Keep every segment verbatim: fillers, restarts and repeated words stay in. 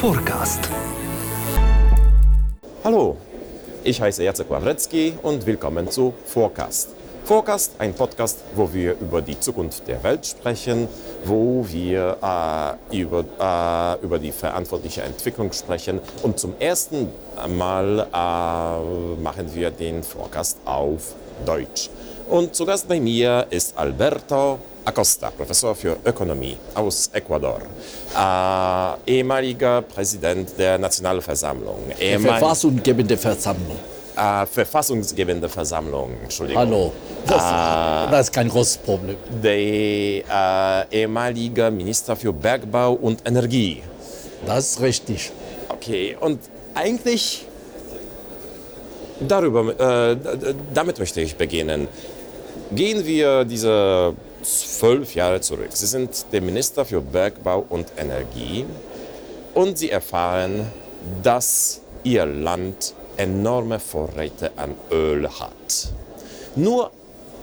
Forecast. Hallo, ich heiße Jacek Wawrecki und willkommen zu Forecast. Forecast, ein Podcast, wo wir über die Zukunft der Welt sprechen, wo wir äh, über, äh, über die verantwortliche Entwicklung sprechen. Und zum ersten Mal äh, machen wir den Forecast auf Deutsch. Und zu Gast bei mir ist Alberto Acosta, Professor für Ökonomie aus Ecuador, äh, ehemaliger Präsident der Nationalversammlung. Ehemal- Verfassungsgebende Versammlung. Äh, verfassungsgebende Versammlung, Entschuldigung. Hallo, das, äh, das ist kein großes Problem. Der äh, ehemalige Minister für Bergbau und Energie. Das ist richtig. Okay, und eigentlich darüber, äh, damit möchte ich beginnen. Gehen wir diese zwölf Jahre zurück. Sie sind der Minister für Bergbau und Energie und Sie erfahren, dass Ihr Land enorme Vorräte an Öl hat. Nur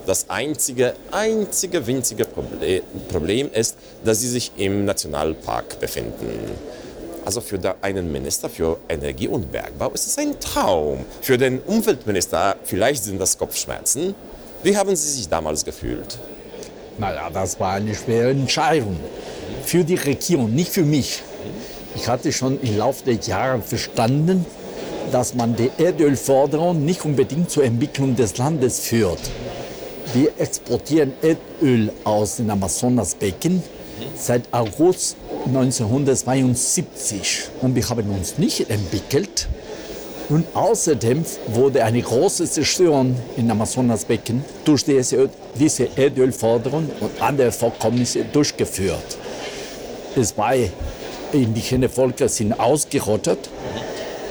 das einzige, einzige winzige Proble- Problem ist, dass Sie sich im Nationalpark befinden. Also für einen Minister für Energie und Bergbau ist es ein Traum. Für den Umweltminister vielleicht sind das Kopfschmerzen. Wie haben Sie sich damals gefühlt? Na ja, das war eine schwere Entscheidung. Für die Regierung, nicht für mich. Ich hatte schon im Laufe der Jahre verstanden, dass man die Erdölförderung nicht unbedingt zur Entwicklung des Landes führt. Wir exportieren Erdöl aus dem Amazonasbecken seit August neunzehnhundertzweiundsiebzig und wir haben uns nicht entwickelt. Und außerdem wurde eine große Zerstörung im Amazonasbecken durch diese Erdölförderung und andere Vorkommnisse durchgeführt. Zwei indigene Völker sind ausgerottet.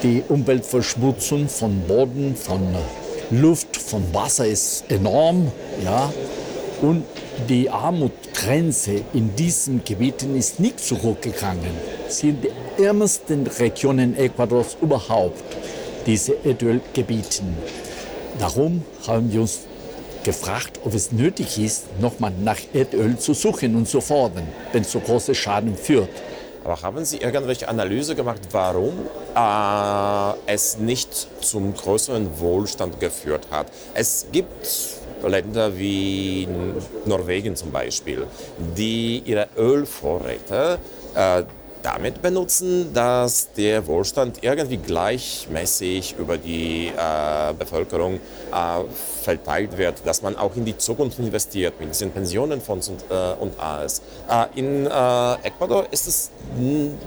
Die Umweltverschmutzung von Boden, von Luft, von Wasser ist enorm. Ja. Und die Armutsgrenze in diesen Gebieten ist nicht zurückgegangen. Es sind die ärmsten Regionen Ecuadors überhaupt, diese Erdölgebiete. Darum haben wir uns gefragt, ob es nötig ist, nochmal nach Erdöl zu suchen und zu fordern, wenn es so große Schaden führt. Aber haben Sie irgendwelche Analyse gemacht, warum äh, es nicht zum größeren Wohlstand geführt hat? Es gibt Länder wie Norwegen zum Beispiel, die ihre Ölvorräte äh, damit benutzen, dass der Wohlstand irgendwie gleichmäßig über die äh, Bevölkerung äh, verteilt wird, dass man auch in die Zukunft investiert, in Pensionenfonds und, äh, und alles. Äh, in äh, Ecuador ist es,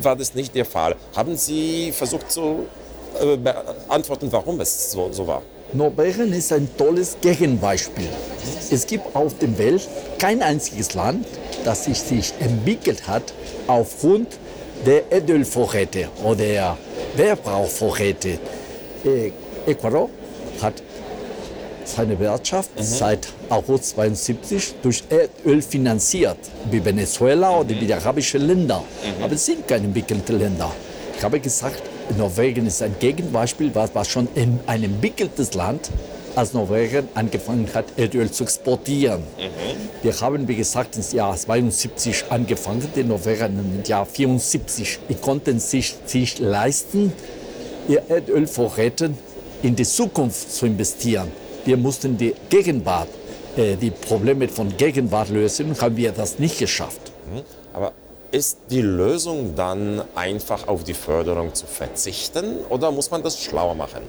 war das nicht der Fall. Haben Sie versucht zu äh, beantworten, warum es so, so war? Norwegen ist ein tolles Gegenbeispiel. Es gibt auf der Welt kein einziges Land, das sich entwickelt hat aufgrund der Erdölvorräte oder Bergbauvorräte. Ecuador hat seine Wirtschaft mhm. seit August neunzehnhundertzweiundsiebzig durch Erdöl finanziert, wie Venezuela oder wie die arabischen Länder. Mhm. Aber es sind keine entwickelte Länder. Ich habe gesagt, Norwegen ist ein Gegenbeispiel, was schon ein entwickeltes Land, als Norwegen angefangen hat, Erdöl zu exportieren. Mhm. Wir haben, wie gesagt, ins Jahr neunzehnhundertzweiundsiebzig angefangen, die Norweger im Jahr neunzehnhundertvierundsiebzig. Die konnten sich, sich leisten, ihr Erdölvorräte in die Zukunft zu investieren. Wir mussten die Gegenwart, äh, die Probleme von Gegenwart lösen, und haben wir das nicht geschafft. Mhm. Aber ist die Lösung dann einfach auf die Förderung zu verzichten oder muss man das schlauer machen?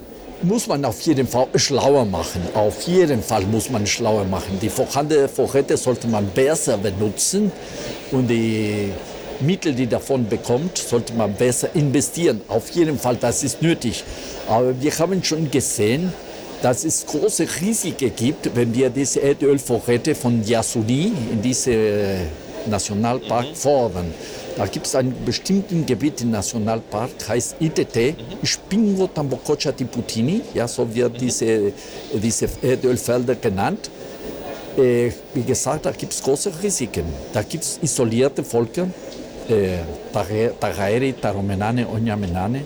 Muss man auf jeden Fall schlauer machen. Auf jeden Fall muss man schlauer machen. Die vorhandenen Vorräte sollte man besser benutzen und die Mittel, die davon bekommt, sollte man besser investieren. Auf jeden Fall, das ist nötig. Aber wir haben schon gesehen, dass es große Risiken gibt, wenn wir diese Erdölvorräte von Yasuni in diese Nationalpark mhm. fordern. Da gibt es ein bestimmtes Gebiet im Nationalpark, heißt I T T, mhm. Spingo Tambococha Tiputini, ja, so wird mhm. diese, diese Erdölfelder genannt. Äh, wie gesagt, da gibt es große Risiken. Da gibt es isolierte Völker, äh, Takaeri, Taromenane, Onyamenane,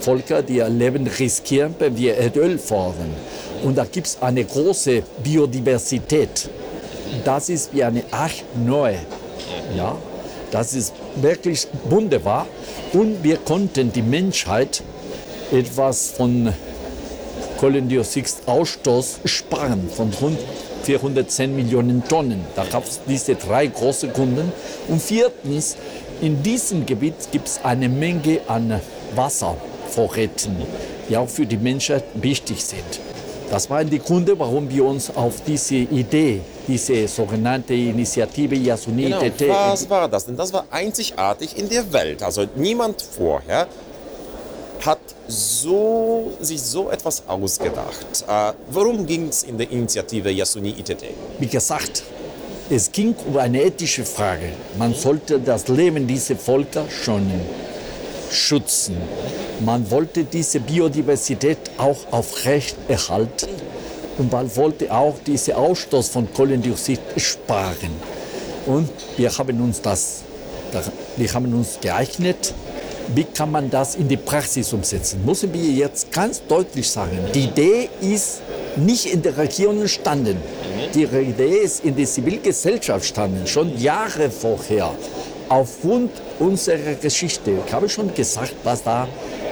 Völker, die ihr Leben riskieren, wenn wir Erdöl fordern. Und da gibt es eine große Biodiversität. Das ist wie eine Art Noe. Ja, dass es wirklich bunt war und wir konnten die Menschheit etwas von Kohlendioxidausstoß sparen, von rund vierhundertzehn Millionen Tonnen. Da gab es diese drei großen Kunden. Und viertens, in diesem Gebiet gibt es eine Menge an Wasservorräten, die auch für die Menschheit wichtig sind. Das waren die Gründe, warum wir uns auf diese Idee, diese sogenannte Initiative Yasuni genau, I T T... Was war das denn? Das war einzigartig in der Welt. Also niemand vorher hat so, sich so etwas ausgedacht. Äh, worum ging es in der Initiative Yasuni I T T? Wie gesagt, es ging um eine ethische Frage. Man sollte das Leben dieser Völker schon schützen. Man wollte diese Biodiversität auch aufrecht erhalten und man wollte auch diesen Ausstoß von Kohlendioxid sparen. Und wir haben uns das, wir haben uns geeignet, wie kann man das in die Praxis umsetzen? Müssen wir jetzt ganz deutlich sagen, die Idee ist nicht in der Regierung entstanden. Die Idee ist in der Zivilgesellschaft entstanden, schon Jahre vorher. Aufgrund unserer Geschichte. Ich habe schon gesagt, was da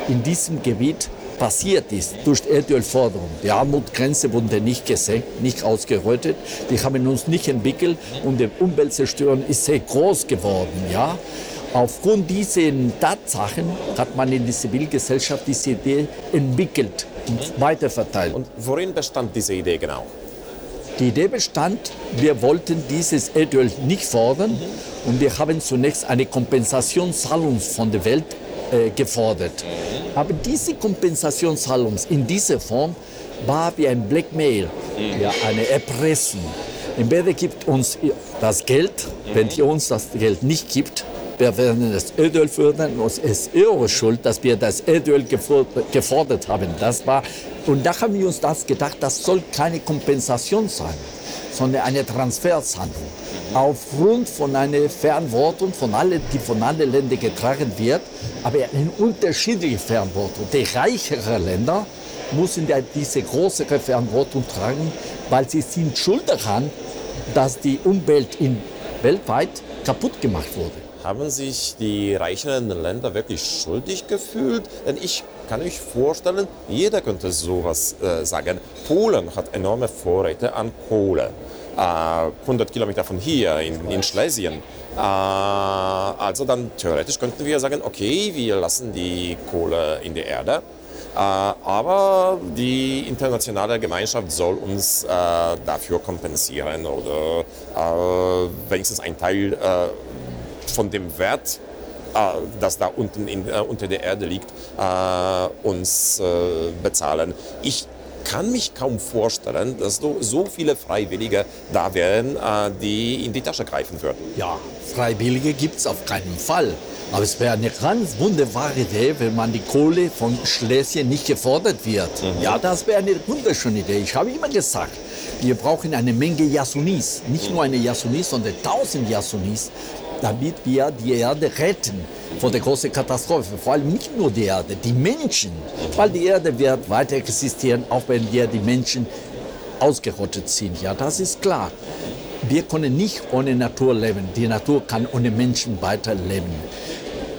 in diesem Gebiet passiert ist durch die Erdölförderung. Die Armutsgrenze wurde nicht gesenkt, nicht ausgerottet. Die haben uns nicht entwickelt und die Umweltzerstörung ist sehr groß geworden. Ja? Aufgrund dieser Tatsachen hat man in der Zivilgesellschaft diese Idee entwickelt und weiterverteilt. Und worin bestand diese Idee genau? Die Idee bestand, wir wollten dieses Erdöl nicht fördern und wir haben zunächst eine Kompensationszahlung von der Welt äh, gefordert. Aber diese Kompensationszahlung in dieser Form war wie ein Blackmail, ja, eine Erpressung. Entweder gibt uns das Geld, wenn ihr uns das Geld nicht gibt, wir werden das Erdöl fördern und es ist eure Schuld, dass wir das Erdöl gefordert haben. Das war, und da haben wir uns das gedacht, das soll keine Kompensation sein, sondern eine Transferzahlung. Aufgrund von einer Verantwortung von allen, die von anderen Ländern getragen wird, aber eine unterschiedliche Verantwortung. Die reicheren Länder müssen diese größere Verantwortung tragen, weil sie sind schuld daran, dass die Umwelt in, weltweit kaputt gemacht wurde. Haben sich die reicheren Länder wirklich schuldig gefühlt? Denn ich kann mir vorstellen, jeder könnte sowas äh, sagen. Polen hat enorme Vorräte an Kohle. Äh, hundert Kilometer von hier in, in Schlesien. Äh, also dann theoretisch könnten wir sagen, okay, wir lassen die Kohle in die Erde. Äh, aber die internationale Gemeinschaft soll uns äh, dafür kompensieren oder äh, wenigstens einen Teil äh, von dem Wert, äh, das da unten in, äh, unter der Erde liegt, äh, uns äh, bezahlen. Ich kann mich kaum vorstellen, dass so viele Freiwillige da wären, äh, die in die Tasche greifen würden. Ja, Freiwillige gibt es auf keinen Fall. Aber es wäre eine ganz wunderbare Idee, wenn man die Kohle von Schlesien nicht gefordert wird. Mhm. Ja, das wäre eine wunderschöne Idee. Ich habe immer gesagt, wir brauchen eine Menge Yasunis. Nicht nur eine Yasuni, sondern tausend Yasunis, damit wir die Erde retten vor der großen Katastrophe. Vor allem nicht nur die Erde, die Menschen. Weil die Erde wird weiter existieren, auch wenn wir die Menschen ausgerottet sind. Ja, das ist klar. Wir können nicht ohne Natur leben. Die Natur kann ohne Menschen weiterleben.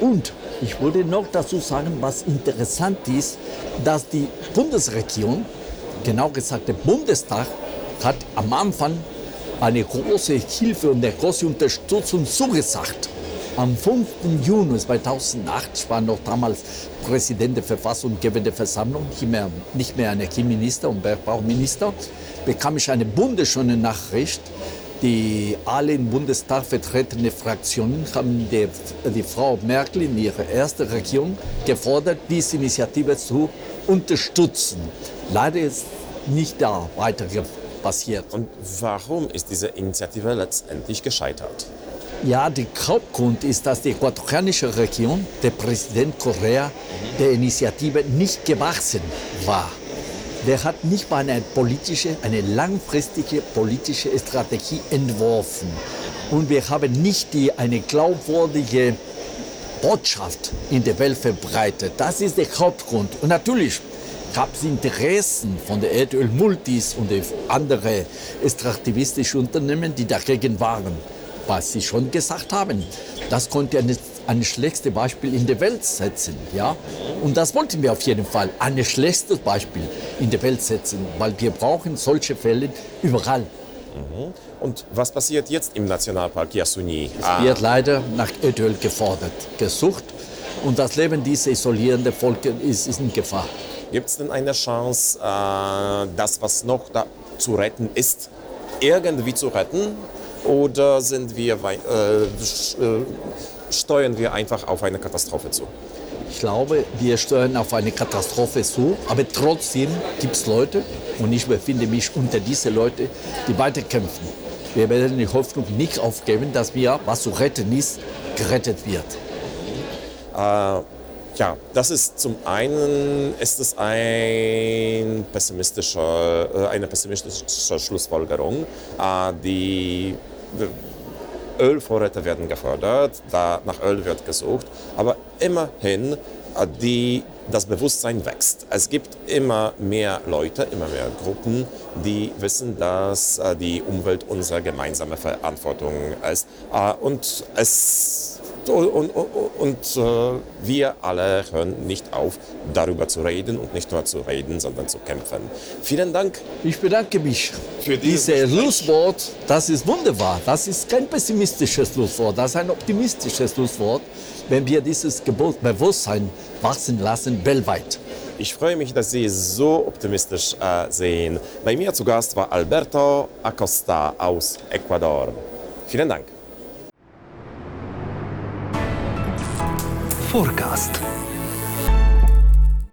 Und ich würde noch dazu sagen, was interessant ist, dass die Bundesregierung, genau gesagt der Bundestag, hat am Anfang eine große Hilfe und eine große Unterstützung zugesagt. Am fünften Juni zweitausendacht, ich war noch damals Präsident der verfassungsgebenden Versammlung, nicht mehr Energieminister und Bergbauminister, bekam ich eine wunderschöne Nachricht. Die alle im Bundestag vertretenen Fraktionen haben die, die Frau Merkel in ihrer ersten Regierung gefordert, diese Initiative zu unterstützen. Leider ist nicht da weitergekommen. Passiert. Und warum ist diese Initiative letztendlich gescheitert? Ja, der Hauptgrund ist, dass die ecuadorianische Regierung, der Präsident Correa, der Initiative nicht gewachsen war. Der hat nicht mal eine politische, eine langfristige politische Strategie entworfen. Und wir haben nicht die, eine glaubwürdige Botschaft in der Welt verbreitet. Das ist der Hauptgrund. Und natürlich gab es Interessen von den Erdölmultis und anderen extraktivistischen Unternehmen, die dagegen waren. was Sie schon gesagt haben, das konnte eine, ein schlechtes Beispiel in der Welt setzen. Ja? Und das wollten wir auf jeden Fall, ein schlechtes Beispiel in der Welt setzen, weil wir brauchen solche Fälle überall. Mhm. Und was passiert jetzt im Nationalpark Yasuni? Es ah. wird leider nach Erdöl gefordert, gesucht und das Leben dieser isolierenden Volke ist, ist in Gefahr. Gibt es denn eine Chance, äh, das, was noch da zu retten ist, irgendwie zu retten? Oder sind wir, äh, steuern wir einfach auf eine Katastrophe zu? Ich glaube, wir steuern auf eine Katastrophe zu, aber trotzdem gibt es Leute, und ich befinde mich unter diesen Leuten, die weiterkämpfen. Wir werden die Hoffnung nicht aufgeben, dass wir, was zu retten ist, gerettet wird. Äh, ja, das ist zum einen ist es ein pessimistischer, eine pessimistische Schlussfolgerung, äh, die Ölvorräte werden gefördert, da nach Öl wird gesucht, aber immerhin die, das Bewusstsein wächst. Es gibt immer mehr Leute, immer mehr Gruppen, die wissen, dass die Umwelt unsere gemeinsame Verantwortung ist und, es, und, und, und, und wir alle hören nicht auf, darüber zu reden und nicht nur zu reden, sondern zu kämpfen. Vielen Dank. Ich bedanke mich für dieses Schlusswort. Das ist wunderbar. Das ist kein pessimistisches Schlusswort, das ist ein optimistisches Schlusswort, wenn wir dieses Bewusstsein wachsen lassen, weltweit. Ich freue mich, dass Sie so optimistisch äh, sehen. Bei mir zu Gast war Alberto Acosta aus Ecuador. Vielen Dank. Forecast.